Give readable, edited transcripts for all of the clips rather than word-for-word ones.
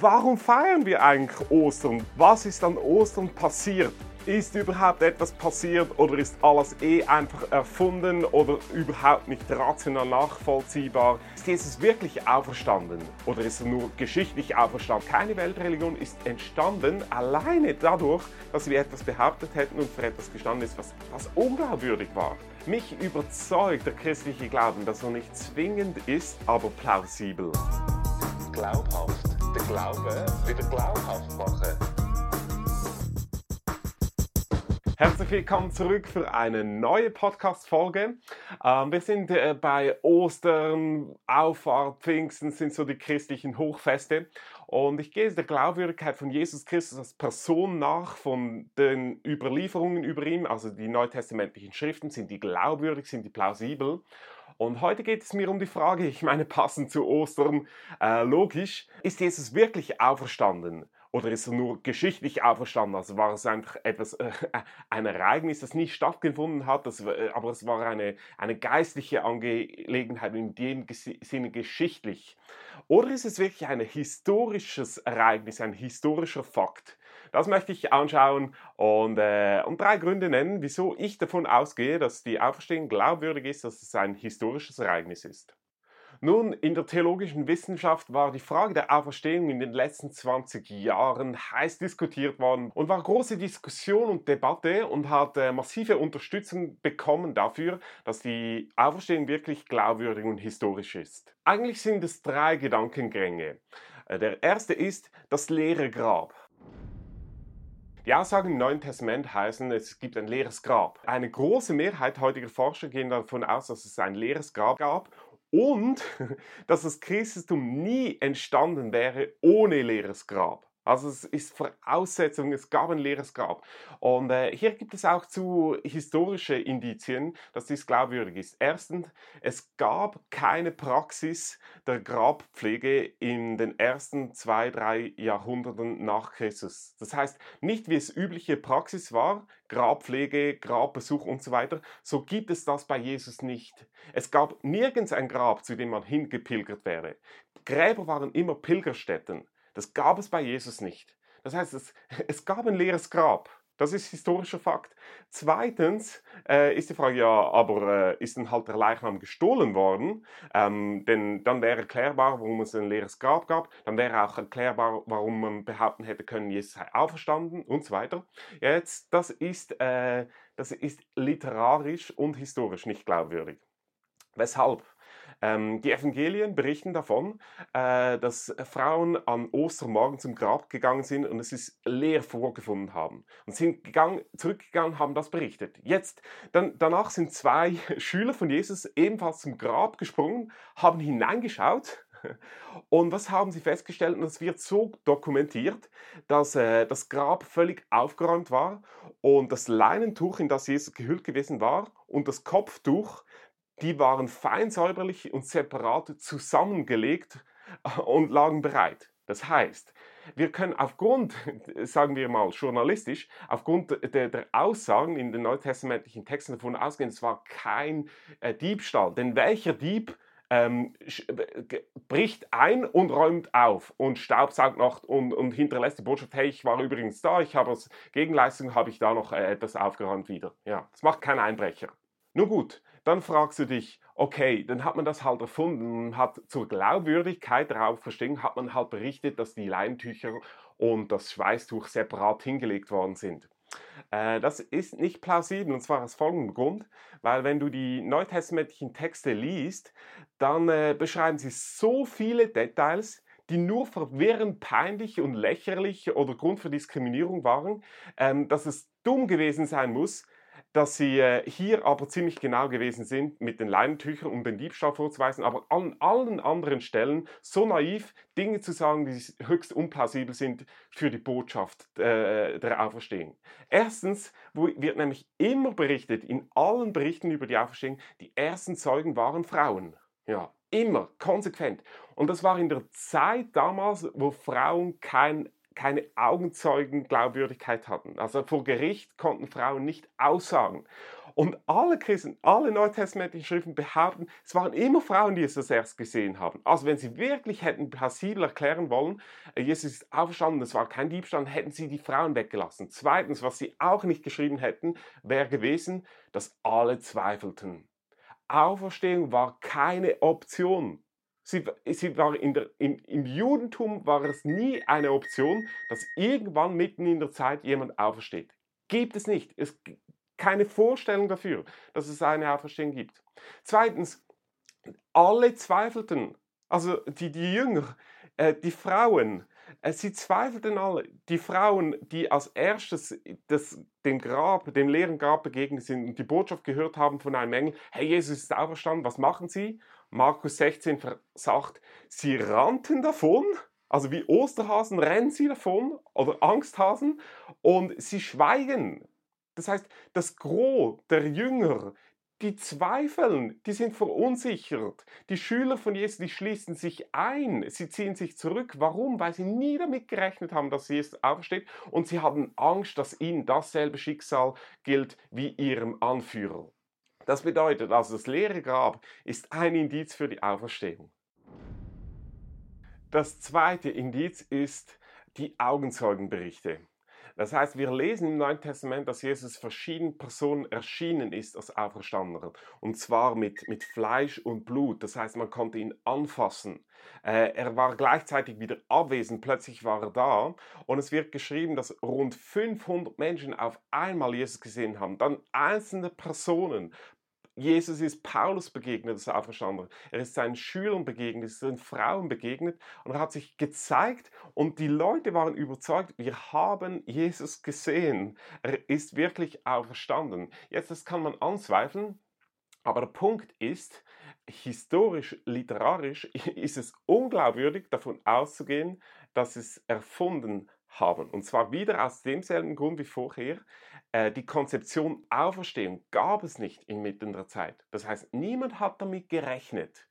Warum feiern wir eigentlich Ostern? Was ist an Ostern passiert? Ist überhaupt etwas passiert oder ist alles einfach erfunden oder überhaupt nicht rational nachvollziehbar? Ist Jesus wirklich auferstanden oder ist er nur geschichtlich auferstanden? Keine Weltreligion ist entstanden alleine dadurch, dass wir etwas behauptet hätten und für etwas gestanden ist, was unglaubwürdig war. Mich überzeugt der christliche Glauben, dass er nicht zwingend ist, aber plausibel. Glaubhaft. Der Glaube wieder glaubhaft machen. Herzlich willkommen zurück für eine neue Podcast-Folge. Wir sind bei Ostern, Auffahrt, Pfingsten, sind so die christlichen Hochfeste. Und ich gehe der Glaubwürdigkeit von Jesus Christus als Person nach, von den Überlieferungen über ihn, also die neutestamentlichen Schriften, sind die glaubwürdig, sind die plausibel. Und heute geht es mir um die Frage, ich meine, passend zu Ostern, logisch, ist Jesus wirklich auferstanden? Oder ist er nur geschichtlich auferstanden? Also war es einfach ein Ereignis, das nicht stattgefunden hat, aber es war eine geistliche Angelegenheit, in dem Sinne geschichtlich. Oder ist es wirklich ein historisches Ereignis, ein historischer Fakt? Das möchte ich anschauen und drei Gründe nennen, wieso ich davon ausgehe, dass die Auferstehung glaubwürdig ist, dass es ein historisches Ereignis ist. Nun, in der theologischen Wissenschaft war die Frage der Auferstehung in den letzten 20 Jahren heiß diskutiert worden und war große Diskussion und Debatte und hat massive Unterstützung bekommen dafür, dass die Auferstehung wirklich glaubwürdig und historisch ist. Eigentlich sind es drei Gedankengänge. Der erste ist das leere Grab. Die Aussagen im Neuen Testament heißen, es gibt ein leeres Grab. Eine große Mehrheit heutiger Forscher gehen davon aus, dass es ein leeres Grab gab. Und dass das Christentum nie entstanden wäre ohne leeres Grab. Also es ist Voraussetzung, es gab ein leeres Grab. Und hier gibt es auch zu historische Indizien, dass dies glaubwürdig ist. Erstens, es gab keine Praxis der Grabpflege in den ersten 2-3 Jahrhunderten nach Christus. Das heißt, nicht wie es übliche Praxis war, Grabpflege, Grabbesuch und so weiter, so gibt es das bei Jesus nicht. Es gab nirgends ein Grab, zu dem man hingepilgert wäre. Gräber waren immer Pilgerstätten. Das gab es bei Jesus nicht. Das heißt, es gab ein leeres Grab. Das ist historischer Fakt. Zweitens ist die Frage, ja, aber ist dann halt der Leichnam gestohlen worden? Denn dann wäre erklärbar, warum es ein leeres Grab gab. Dann wäre auch erklärbar, warum man behaupten hätte können, Jesus sei auferstanden und so weiter. Jetzt, das ist literarisch und historisch nicht glaubwürdig. Weshalb? Die Evangelien berichten davon, dass Frauen an Ostermorgen zum Grab gegangen sind und es ist leer vorgefunden haben. Und sind zurückgegangen, haben das berichtet. Jetzt, danach sind 2 Schüler von Jesus ebenfalls zum Grab gesprungen, haben hineingeschaut. Und was haben sie festgestellt? Und das wird so dokumentiert, dass das Grab völlig aufgeräumt war und das Leinentuch, in das Jesus gehüllt gewesen war, und das Kopftuch, die waren fein säuberlich und separat zusammengelegt und lagen bereit. Das heißt, wir können aufgrund, sagen wir mal journalistisch, aufgrund der Aussagen in den neutestamentlichen Texten davon ausgehen, es war kein Diebstahl. Denn welcher Dieb bricht ein und räumt auf und staubsaugt noch und hinterlässt die Botschaft, hey, ich war übrigens da, ich habe als Gegenleistung, habe ich da noch etwas aufgeräumt wieder. Ja, das macht kein Einbrecher. Nun gut, dann fragst du dich, okay, dann hat man das halt erfunden, hat zur Glaubwürdigkeit der Auferstehung, hat man halt berichtet, dass die Leintücher und das Schweißtuch separat hingelegt worden sind. Das ist nicht plausibel, und zwar aus folgendem Grund, weil wenn du die neutestamentlichen Texte liest, dann beschreiben sie so viele Details, die nur verwirrend, peinlich und lächerlich oder Grund für Diskriminierung waren, dass es dumm gewesen sein muss, dass sie hier aber ziemlich genau gewesen sind mit den Leinentüchern, um den Diebstahl vorzuweisen, aber an allen anderen Stellen so naiv Dinge zu sagen, die höchst unplausibel sind für die Botschaft der Auferstehung. Erstens wird nämlich immer berichtet, in allen Berichten über die Auferstehung, die ersten Zeugen waren Frauen. Ja, immer, konsequent. Und das war in der Zeit damals, wo Frauen kein keine Augenzeugen-Glaubwürdigkeit hatten. Also vor Gericht konnten Frauen nicht aussagen. Und alle Christen, alle neutestamentlichen Schriften behaupten, es waren immer Frauen, die Jesus erst gesehen haben. Also wenn sie wirklich hätten plausibel erklären wollen, Jesus ist auferstanden, es war kein Diebstahl, hätten sie die Frauen weggelassen. Zweitens, was sie auch nicht geschrieben hätten, wäre gewesen, dass alle zweifelten. Auferstehung war keine Option. Im Judentum war es nie eine Option, dass irgendwann mitten in der Zeit jemand aufersteht. Gibt es nicht. Es gibt keine Vorstellung dafür, dass es eine Auferstehung gibt. Zweitens, alle zweifelten. Also die Jünger, die Frauen, sie zweifelten alle. Die Frauen, die als erstes dem leeren Grab begegnet sind und die Botschaft gehört haben von einem Engel, hey, Jesus ist auferstanden, was machen sie? Markus 16 sagt, sie rannten davon, also wie Osterhasen rennen sie davon, oder Angsthasen, und sie schweigen. Das heißt, das Gros der Jünger, die zweifeln, die sind verunsichert. Die Schüler von Jesus, die schließen sich ein, sie ziehen sich zurück. Warum? Weil sie nie damit gerechnet haben, dass Jesus aufsteht, und sie haben Angst, dass ihnen dasselbe Schicksal gilt wie ihrem Anführer. Das bedeutet also, das leere Grab ist ein Indiz für die Auferstehung. Das zweite Indiz ist die Augenzeugenberichte. Das heißt, wir lesen im Neuen Testament, dass Jesus verschiedenen Personen erschienen ist als Auferstandener. Und zwar mit Fleisch und Blut. Das heißt, man konnte ihn anfassen. Er war gleichzeitig wieder abwesend, plötzlich war er da, und es wird geschrieben, dass rund 500 Menschen auf einmal Jesus gesehen haben, dann einzelne Personen. Jesus ist Paulus begegnet, das ist auferstanden. Er ist seinen Schülern begegnet, ist seinen Frauen begegnet, und er hat sich gezeigt, und die Leute waren überzeugt, wir haben Jesus gesehen, er ist wirklich auferstanden. Jetzt, das kann man anzweifeln, aber der Punkt ist, historisch, literarisch ist es unglaubwürdig, davon auszugehen, dass sie es erfunden haben. Und zwar wieder aus demselben Grund wie vorher. Die Konzeption Auferstehung gab es nicht inmitten der Zeit. Das heißt, niemand hat damit gerechnet.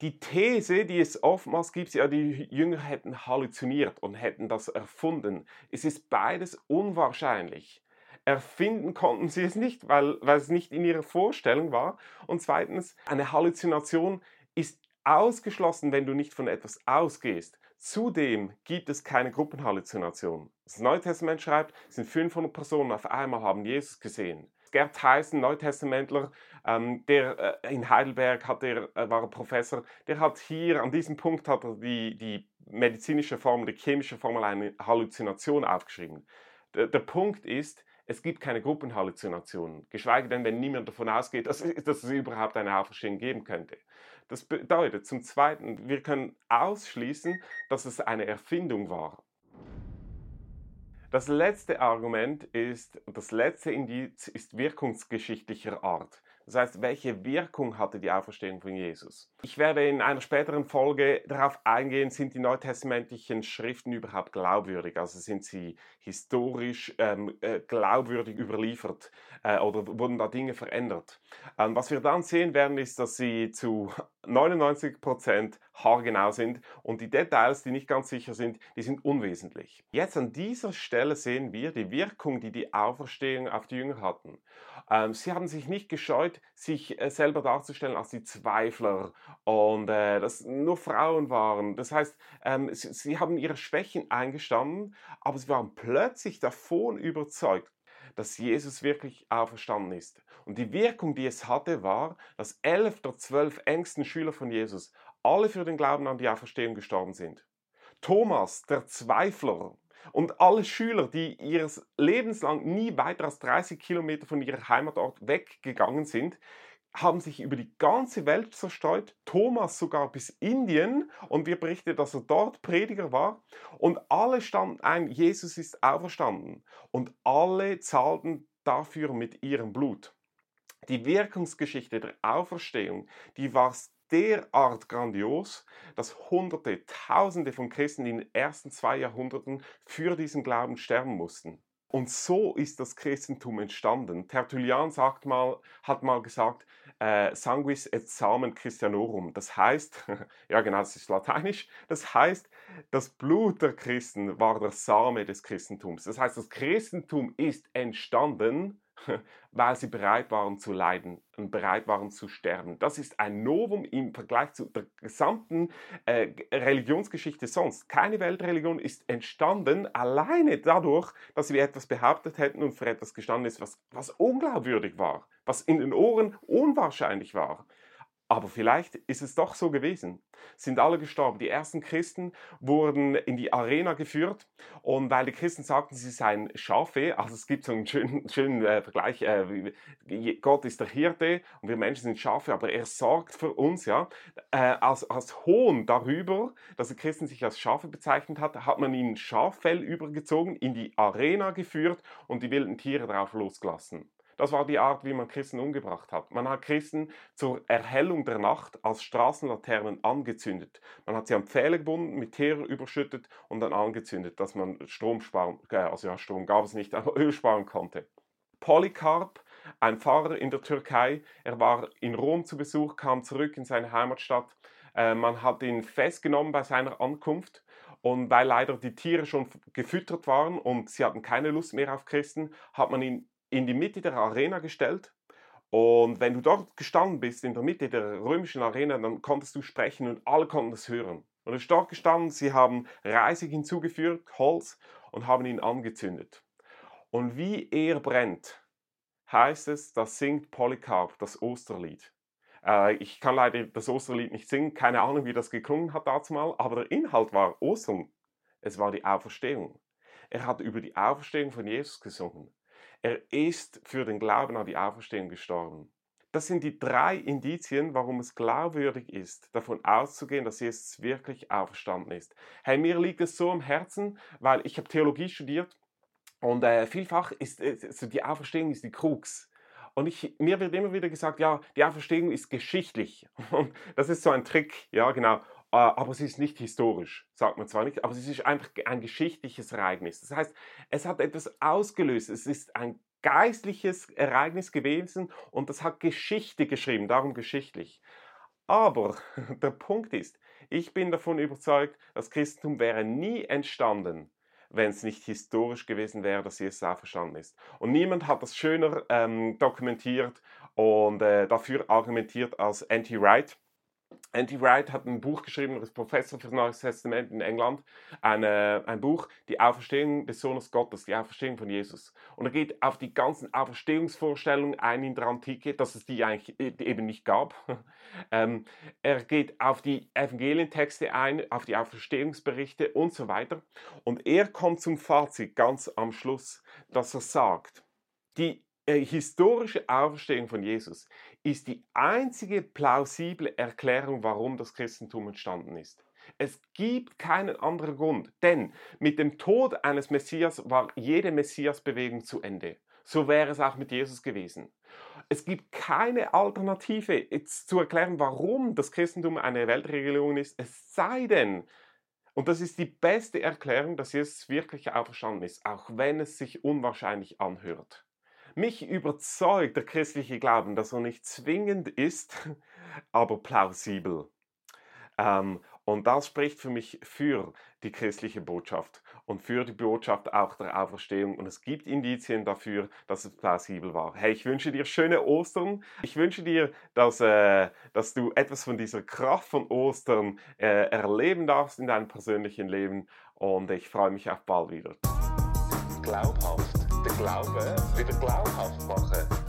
Die These, die es oftmals gibt, ja, die Jünger hätten halluziniert und hätten das erfunden. Es ist beides unwahrscheinlich. Erfinden konnten sie es nicht, weil es nicht in ihrer Vorstellung war. Und zweitens, eine Halluzination ist ausgeschlossen, wenn du nicht von etwas ausgehst. Zudem gibt es keine Gruppenhalluzination. Das Neue Testament schreibt, es sind 500 Personen auf einmal, haben Jesus gesehen. Gerd Theissen, Neutestamentler, der in Heidelberg war er Professor, der hat hier an diesem Punkt hat er die medizinische Formel, die chemische Formel, eine Halluzination aufgeschrieben. Der Punkt ist, es gibt keine Gruppenhalluzinationen, geschweige denn, wenn niemand davon ausgeht, dass es überhaupt eine Auferstehung geben könnte. Das bedeutet zum Zweiten, wir können ausschließen, dass es eine Erfindung war. Das letzte Argument ist, das letzte Indiz ist wirkungsgeschichtlicher Art. Das heißt, welche Wirkung hatte die Auferstehung von Jesus? Ich werde in einer späteren Folge darauf eingehen, sind die neutestamentlichen Schriften überhaupt glaubwürdig? Also sind sie historisch glaubwürdig überliefert oder wurden da Dinge verändert? Was wir dann sehen werden, ist, dass sie zu 99% haargenau sind, und die Details, die nicht ganz sicher sind, die sind unwesentlich. Jetzt an dieser Stelle sehen wir die Wirkung, die die Auferstehung auf die Jünger hatten. Sie haben sich nicht gescheut, sich selber darzustellen als die Zweifler und dass nur Frauen waren. Das heißt, sie haben ihre Schwächen eingestanden, aber sie waren plötzlich davon überzeugt, dass Jesus wirklich auferstanden ist. Und die Wirkung, die es hatte, war, dass 11 der 12 engsten Schüler von Jesus alle für den Glauben an die Auferstehung gestorben sind. Thomas, der Zweifler, und alle Schüler, die ihres Lebens lang nie weiter als 30 Kilometer von ihrem Heimatort weggegangen sind, haben sich über die ganze Welt zerstreut, Thomas sogar bis Indien, und wir berichten, dass er dort Prediger war, und alle standen ein, Jesus ist auferstanden, und alle zahlten dafür mit ihrem Blut. Die Wirkungsgeschichte der Auferstehung, die war derart grandios, dass Hunderte, Tausende von Christen in den ersten 2 Jahrhunderten für diesen Glauben sterben mussten. Und so ist das Christentum entstanden. Tertullian hat mal gesagt, sanguis et samen Christianorum. Das heißt, ja genau, das ist lateinisch, das heißt, das Blut der Christen war der Same des Christentums. Das heißt, das Christentum ist entstanden, weil sie bereit waren zu leiden und bereit waren zu sterben. Das ist ein Novum im Vergleich zu der gesamten Religionsgeschichte sonst. Keine Weltreligion ist entstanden alleine dadurch, dass wir etwas behauptet hätten und für etwas gestanden ist, was unglaubwürdig war, was in den Ohren unwahrscheinlich war. Aber vielleicht ist es doch so gewesen. Sind alle gestorben. Die ersten Christen wurden in die Arena geführt. Und weil die Christen sagten, sie seien Schafe, also es gibt so einen schönen Vergleich, Gott ist der Hirte und wir Menschen sind Schafe, aber er sorgt für uns. Ja? Als Hohn darüber, dass die Christen sich als Schafe bezeichnet hat, hat man ihnen Schaffell übergezogen, in die Arena geführt und die wilden Tiere drauf losgelassen. Das war die Art, wie man Christen umgebracht hat. Man hat Christen zur Erhellung der Nacht als Straßenlaternen angezündet. Man hat sie an Pfähle gebunden, mit Teer überschüttet und dann angezündet, dass man Strom sparen, also ja, Strom gab es nicht, aber Öl sparen konnte. Polycarp, ein Pfarrer in der Türkei, er war in Rom zu Besuch, kam zurück in seine Heimatstadt. Man hat ihn festgenommen bei seiner Ankunft. Und weil leider die Tiere schon gefüttert waren und sie hatten keine Lust mehr auf Christen, hat man ihn in die Mitte der Arena gestellt, und wenn du dort gestanden bist, in der Mitte der römischen Arena, dann konntest du sprechen und alle konnten das hören. Und er ist dort gestanden, sie haben Reisig hinzugefügt, Holz, und haben ihn angezündet. Und wie er brennt, heißt es, das singt Polycarp das Osterlied. Ich kann leider das Osterlied nicht singen, keine Ahnung, wie das geklungen hat dazumal, aber der Inhalt war Ostern. Es war die Auferstehung. Er hat über die Auferstehung von Jesus gesungen. Er ist für den Glauben an die Auferstehung gestorben. Das sind die drei Indizien, warum es glaubwürdig ist, davon auszugehen, dass Jesus wirklich auferstanden ist. Hey, mir liegt es so am Herzen, weil ich habe Theologie studiert und vielfach ist also die Auferstehung ist die Krux. Und mir wird immer wieder gesagt, ja, die Auferstehung ist geschichtlich. Und das ist so ein Trick, ja genau. Aber sie ist nicht historisch, sagt man zwar nicht, aber es ist einfach ein geschichtliches Ereignis. Das heißt, es hat etwas ausgelöst, es ist ein geistliches Ereignis gewesen und das hat Geschichte geschrieben, darum geschichtlich. Aber der Punkt ist, ich bin davon überzeugt, das Christentum wäre nie entstanden, wenn es nicht historisch gewesen wäre, dass Jesus auferstanden ist. Und niemand hat das schöner dokumentiert und dafür argumentiert als N.T. Wright. N.T. Wright hat ein Buch geschrieben, er ist Professor für das Neues Testament in England, ein Buch, die Auferstehung des Sohnes Gottes, die Auferstehung von Jesus. Und er geht auf die ganzen Auferstehungsvorstellungen ein in der Antike, dass es die eigentlich eben nicht gab. Er geht auf die Evangelientexte ein, auf die Auferstehungsberichte und so weiter. Und er kommt zum Fazit ganz am Schluss, dass er sagt, die historische Auferstehung von Jesus ist die einzige plausible Erklärung, warum das Christentum entstanden ist. Es gibt keinen anderen Grund, denn mit dem Tod eines Messias war jede Messias-Bewegung zu Ende. So wäre es auch mit Jesus gewesen. Es gibt keine Alternative jetzt zu erklären, warum das Christentum eine Weltreligion ist, es sei denn, und das ist die beste Erklärung, dass Jesus wirklich auferstanden ist, auch wenn es sich unwahrscheinlich anhört. Mich überzeugt der christliche Glauben, dass er nicht zwingend ist, aber plausibel. Und das spricht für mich für die christliche Botschaft und für die Botschaft auch der Auferstehung. Und es gibt Indizien dafür, dass es plausibel war. Hey, ich wünsche dir schöne Ostern. Ich wünsche dir, dass du etwas von dieser Kraft von Ostern erleben darfst in deinem persönlichen Leben. Und ich freue mich auch bald wieder. Glaubhaft. Den Glauben wieder glaubhaft machen.